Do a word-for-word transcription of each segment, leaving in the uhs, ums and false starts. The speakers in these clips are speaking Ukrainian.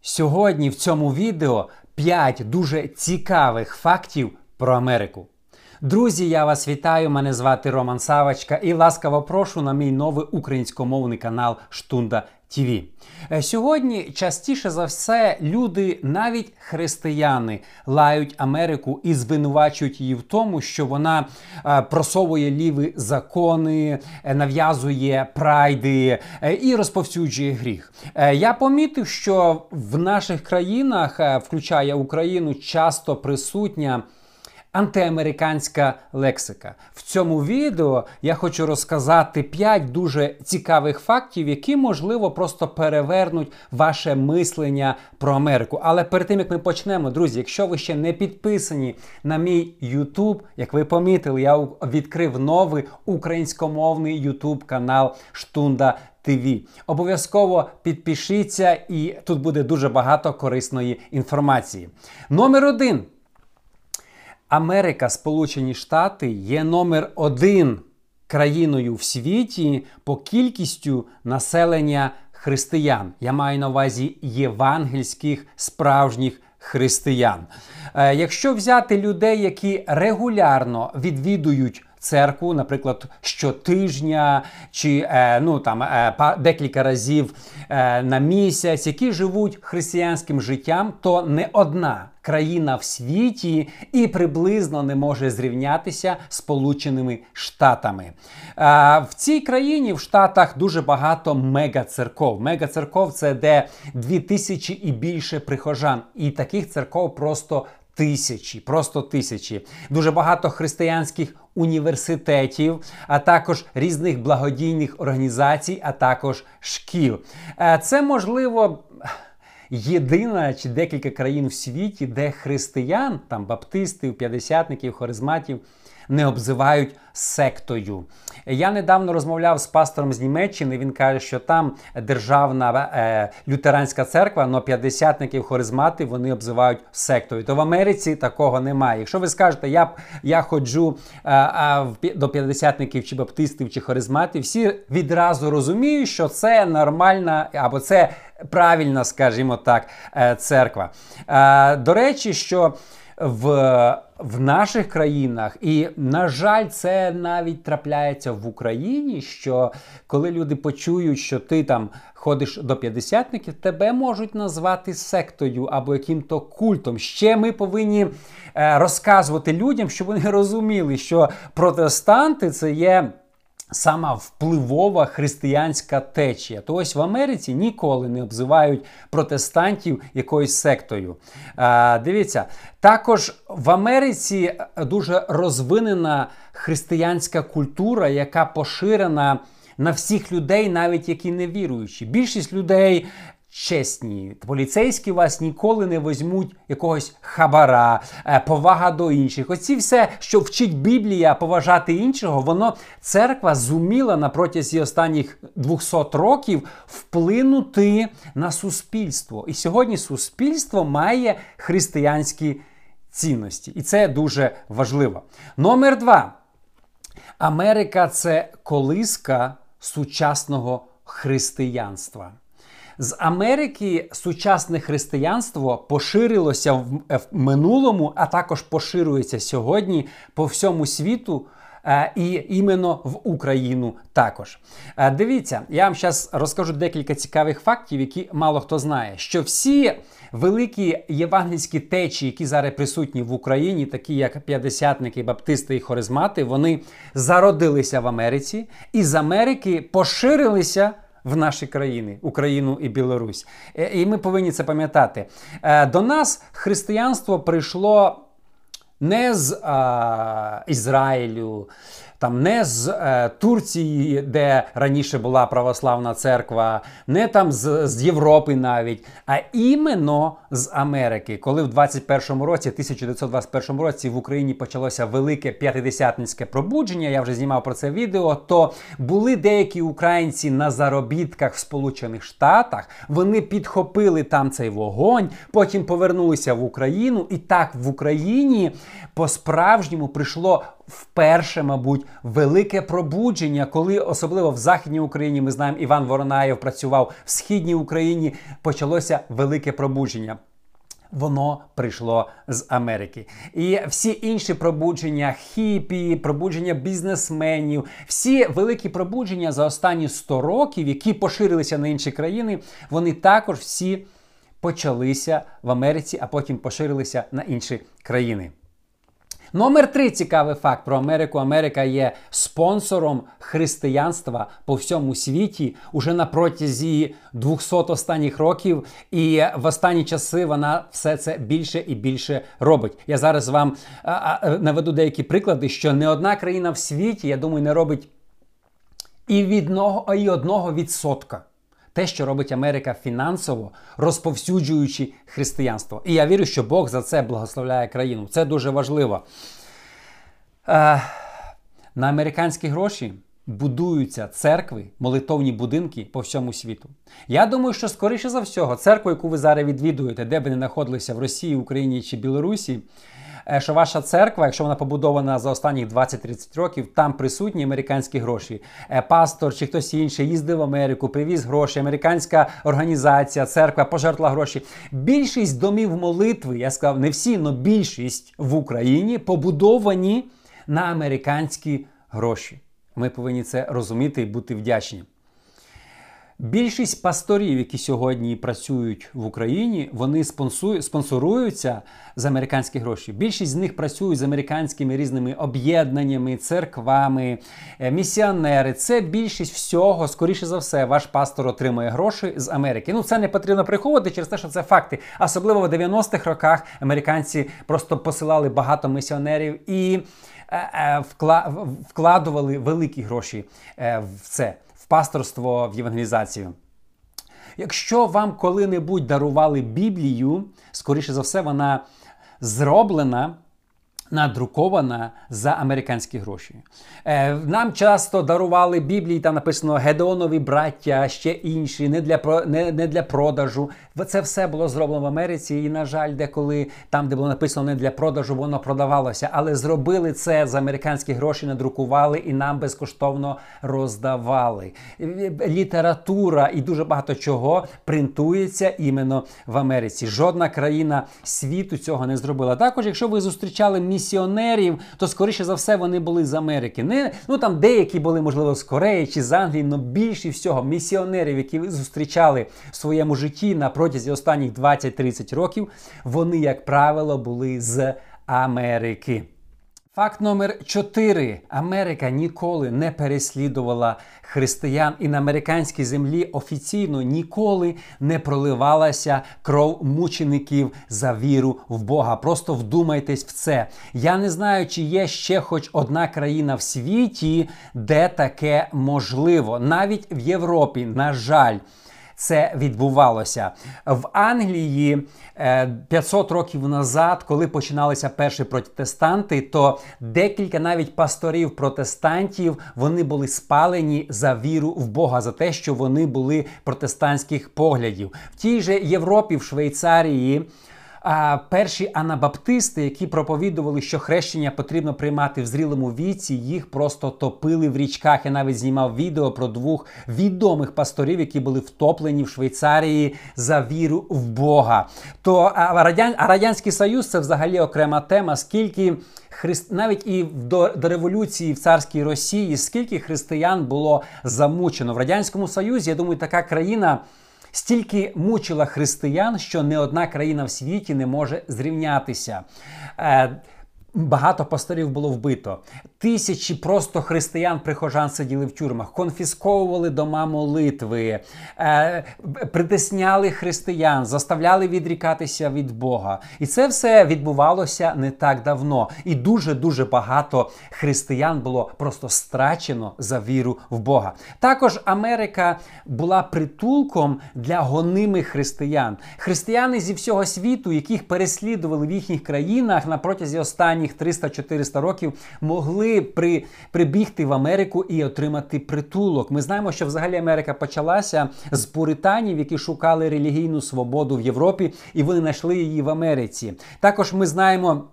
Сьогодні в цьому відео п'ять дуже цікавих фактів про Америку. Друзі, я вас вітаю, мене звати Роман Савочка і ласкаво прошу на мій новий українськомовний канал Штунда ті ві. Сьогодні частіше за все люди, навіть християни, лають Америку і звинувачують її в тому, що вона просовує ліві закони, нав'язує прайди і розповсюджує гріх. Я помітив, що в наших країнах, включаючи Україну, часто присутня антиамериканська лексика. В цьому відео я хочу розказати п'ять дуже цікавих фактів, які, можливо, просто перевернуть ваше мислення про Америку. Але перед тим, як ми почнемо, друзі, якщо ви ще не підписані на мій YouTube, як ви помітили, я відкрив новий українськомовний YouTube канал Штунда ті ві. Обов'язково підпишіться, і тут буде дуже багато корисної інформації. Номер один. Америка, Сполучені Штати, є номер один країною в світі по кількістю населення християн. Я маю на увазі євангельських справжніх християн. Е, якщо взяти людей, які регулярно відвідують церкву, наприклад, щотижня чи е, ну, там, е, декілька разів е, на місяць, які живуть християнським життям, то не одна країна в світі і приблизно не може зрівнятися з Сполученими Штатами. А, в цій країні, в Штатах, дуже багато мегацерков. Мегацерков – це де дві тисячі і більше прихожан. І таких церков просто тисячі, просто тисячі. Дуже багато християнських університетів, а також різних благодійних організацій, а також шкіл. А, це, можливо, єдина чи декілька країн в світі, де християн, там баптистів, п'ятдесятників, харизматів, не обзивають сектою. Я недавно розмовляв з пастором з Німеччини, він каже, що там державна е, лютеранська церква, але п'ятдесятників, харизматів вони обзивають сектою. То в Америці такого немає. Якщо ви скажете, я, я ходжу е, е, до п'ятдесятників, чи баптистів, чи харизматів, всі відразу розуміють, що це нормальна, або це правильна, скажімо так, е, церква. Е, до речі, що В, в наших країнах, і, на жаль, це навіть трапляється в Україні, що коли люди почують, що ти там ходиш до п'ятдесятників, тебе можуть назвати сектою або яким-то культом. Ще ми повинні е, розказувати людям, щоб вони розуміли, що протестанти – це є сама впливова християнська течія. То ось в Америці ніколи не обзивають протестантів якоюсь сектою. Е, дивіться, також в Америці дуже розвинена християнська культура, яка поширена на всіх людей, навіть які не віруючі. Більшість людей чесні. Поліцейські вас ніколи не візьмуть якогось хабара, повага до інших. Оці все, що вчить Біблія, поважати іншого, воно, церква зуміла на протязі останніх двохсот років вплинути на суспільство. І сьогодні суспільство має християнські цінності. І це дуже важливо. Номер два. Америка – це колиска сучасного християнства. З Америки сучасне християнство поширилося в, в минулому, а також поширюється сьогодні по всьому світу, е, і іменно в Україну також. Е, дивіться, я вам зараз розкажу декілька цікавих фактів, які мало хто знає, що всі великі євангельські течії, які зараз присутні в Україні, такі як п'ятдесятники, баптисти і хоризмати, вони зародилися в Америці і з Америки поширилися в наші країни, Україну і Білорусь. І ми повинні це пам'ятати. До нас християнство прийшло не з а, Ізраїлю, там, не з е, Турції, де раніше була православна церква, не там з, з Європи навіть, а іменно з Америки. Коли в двадцять першому році, тисяча дев'ятсот двадцять першому році в Україні почалося велике п'ятидесятницьке пробудження, я вже знімав про це відео, то були деякі українці на заробітках в Сполучених Штатах, вони підхопили там цей вогонь, потім повернулися в Україну, і так в Україні по-справжньому прийшло вперше, мабуть, велике пробудження, коли, особливо в Західній Україні, ми знаємо, Іван Воронаєв працював, в Східній Україні почалося велике пробудження. Воно прийшло з Америки. І всі інші пробудження, хіпі, пробудження бізнесменів, всі великі пробудження за останні сто років, які поширилися на інші країни, вони також всі почалися в Америці, а потім поширилися на інші країни. Номер три цікавий факт про Америку. Америка є спонсором християнства по всьому світі уже на протязі двохсот останніх років, і в останні часи вона все це більше і більше робить. Я зараз вам наведу деякі приклади, що не одна країна в світі, я думаю, не робить і від одного, і одного відсотка. Те, що робить Америка фінансово, розповсюджуючи християнство. І я вірю, що Бог за це благословляє країну. Це дуже важливо. Е, на американські гроші будуються церкви, молитовні будинки по всьому світу. Я думаю, що скоріше за всього, церкву, яку ви зараз відвідуєте, де б ви не знаходилися, в Росії, Україні чи Білорусі, що ваша церква, якщо вона побудована за останні двадцять-тридцять років, там присутні американські гроші. Пастор чи хтось інший їздив в Америку, привіз гроші, американська організація, церква пожертвувала гроші. Більшість домів молитви, я сказав, не всі, але більшість в Україні побудовані на американські гроші. Ми повинні це розуміти і бути вдячні. Більшість пасторів, які сьогодні працюють в Україні, вони спонсоруються за американські гроші. Більшість з них працюють з американськими різними об'єднаннями, церквами, місіонери. Це більшість всього, скоріше за все, ваш пастор отримує гроші з Америки. Ну, це не потрібно приховувати через те, що це факти. Особливо в дев'яностих роках американці просто посилали багато місіонерів і е, е, вкладували великі гроші е, в це. Пасторство, в євангелізацію. Якщо вам коли-небудь дарували Біблію, скоріше за все, вона зроблена, надрукована за американські гроші. Е, нам часто дарували Біблії, там написано «Гедеонові браття», ще інші, не для, не, не для продажу. Це все було зроблено в Америці, і, на жаль, деколи там, де було написано «не для продажу», воно продавалося. Але зробили це за американські гроші, надрукували і нам безкоштовно роздавали. Література і дуже багато чого принтується іменно в Америці. Жодна країна світу цього не зробила. Також, якщо ви зустрічали місця, місіонерів, то, скоріше за все, вони були з Америки. Не, ну, там деякі були, можливо, з Кореї чи з Англії, але більше всього місіонерів, які ви зустрічали в своєму житті на протязі останніх двадцять-тридцять років, вони, як правило, були з Америки. Факт номер чотири. Америка ніколи не переслідувала християн, і на американській землі офіційно ніколи не проливалася кров мучеників за віру в Бога. Просто вдумайтесь в це. Я не знаю, чи є ще хоч одна країна в світі, де таке можливо. Навіть в Європі, на жаль, це відбувалося. В Англії п'ятсот років назад, коли починалися перші протестанти, то декілька навіть пасторів-протестантів, вони були спалені за віру в Бога, за те, що вони були протестантських поглядів. В тій же Європі, в Швейцарії, А перші анабаптисти, які проповідували, що хрещення потрібно приймати в зрілому віці, їх просто топили в річках. Я навіть знімав відео про двох відомих пасторів, які були втоплені в Швейцарії за віру в Бога. То а Радян... а Радянський Союз – це взагалі окрема тема, скільки христ... навіть і до... до революції в царській Росії, скільки християн було замучено. В Радянському Союзі, я думаю, така країна стільки мучила християн, що не одна країна в світі не може зрівнятися. Е, багато пасторів було вбито. Тисячі просто християн-прихожан сиділи в тюрмах, конфісковували дома молитви, е, притисняли християн, заставляли відрікатися від Бога. І це все відбувалося не так давно. І дуже-дуже багато християн було просто страчено за віру в Бога. Також Америка була притулком для гонимих християн. Християни зі всього світу, яких переслідували в їхніх країнах на протязі останніх триста-чотириста років, могли При, прибігти в Америку і отримати притулок. Ми знаємо, що взагалі Америка почалася з пуританів, які шукали релігійну свободу в Європі, і вони знайшли її в Америці. Також ми знаємо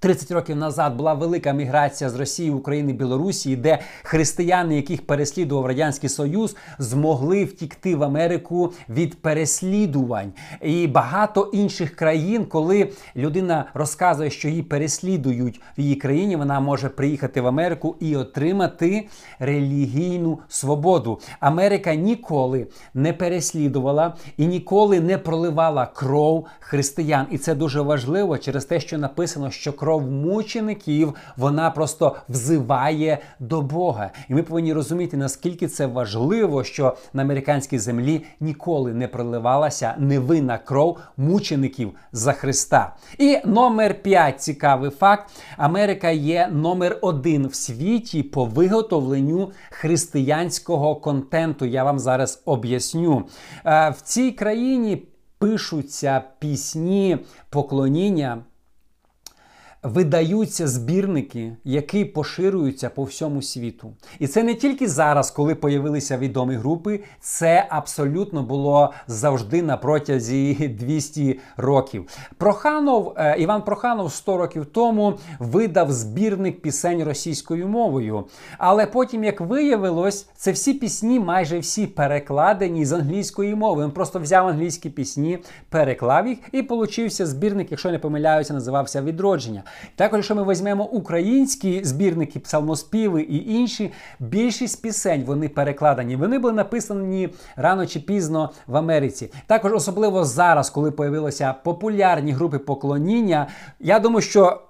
тридцять років назад була велика міграція з Росії, України, Білорусі, де християни, яких переслідував Радянський Союз, змогли втікти в Америку від переслідувань. І багато інших країн, коли людина розказує, що її переслідують в її країні, вона може приїхати в Америку і отримати релігійну свободу. Америка ніколи не переслідувала і ніколи не проливала кров християн. І це дуже важливо через те, що написано, що кров Кров мучеників, вона просто взиває до Бога. І ми повинні розуміти, наскільки це важливо, що на американській землі ніколи не проливалася невинна кров мучеників за Христа. І номер п'ять. Цікавий факт. Америка є номер один в світі по виготовленню християнського контенту. Я вам зараз об'ясню. В цій країні пишуться пісні поклоніння, видаються збірники, які поширюються по всьому світу. І це не тільки зараз, коли появилися відомі групи, це абсолютно було завжди на протязі двохсот років. Проханов, Іван Проханов сто років тому видав збірник пісень російською мовою. Але потім, як виявилось, це всі пісні, майже всі перекладені з англійської мови. Він просто взяв англійські пісні, переклав їх і получився збірник, якщо не помиляюся, називався «Відродження». Також, якщо ми візьмемо українські збірники, псалмоспіви і інші, більшість пісень вони перекладені. Вони були написані рано чи пізно в Америці. Також особливо зараз, коли появилися популярні групи поклоніння, я думаю, що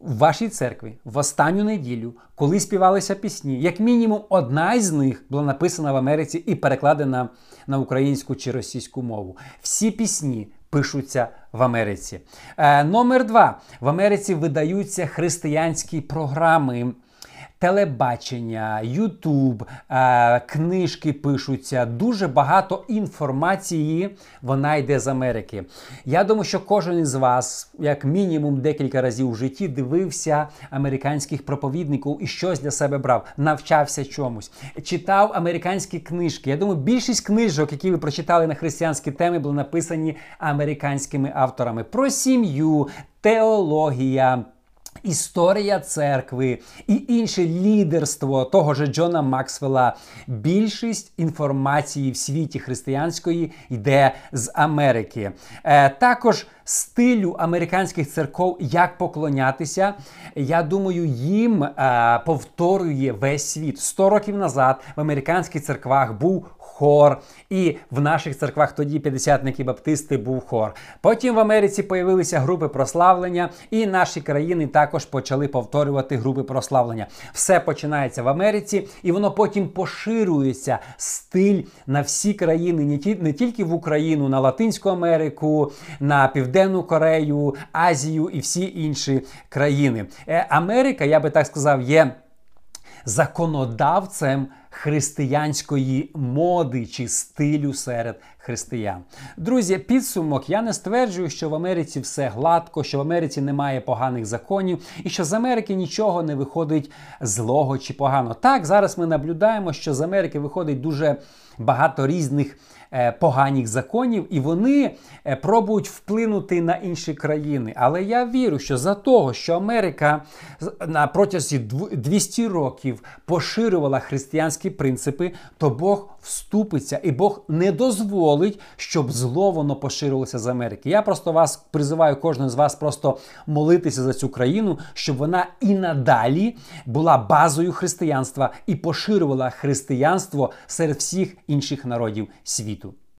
в вашій церкві в останню неділю, коли співалися пісні, як мінімум одна із них була написана в Америці і перекладена на українську чи російську мову. Всі пісні пишуться в Америці. Е, номер два. В Америці видаються християнські програми, телебачення, Ютуб, е, книжки пишуться. Дуже багато інформації вона йде з Америки. Я думаю, що кожен із вас, як мінімум декілька разів у житті, дивився американських проповідників і щось для себе брав, навчався чомусь, читав американські книжки. Я думаю, більшість книжок, які ви прочитали на християнські теми, були написані американськими авторами. Про сім'ю, теологія, історія церкви і інше лідерство того же Джона Максвелла. Більшість інформації в світі християнської йде з Америки. Е, також стилю американських церков, як поклонятися, я думаю, їм е, повторює весь світ. сто років назад в американських церквах був хор, і в наших церквах тоді п'ятдесятники, баптисти, був хор. Потім в Америці появилися групи прославлення, і наші країни також почали повторювати групи прославлення. Все починається в Америці, і воно потім поширюється, стиль, на всі країни, не тільки в Україну, на Латинську Америку, на Південну Корею, Азію і всі інші країни. Америка, я би так сказав, є законодавцем християнської моди чи стилю серед християн. Друзі, підсумок. Я не стверджую, що в Америці все гладко, що в Америці немає поганих законів і що з Америки нічого не виходить злого чи погано. Так, зараз ми наблюдаємо, що з Америки виходить дуже багато різних е, поганих законів, і вони е, пробують вплинути на інші країни. Але я вірю, що за того, що Америка на протязі двохсот років поширювала християнські принципи, то Бог вступиться, і Бог не дозволить, щоб зло воно поширювалося з Америки. Я просто вас призиваю, кожен з вас, просто молитися за цю країну, щоб вона і надалі була базою християнства і поширювала християнство серед всіх інших народів світу.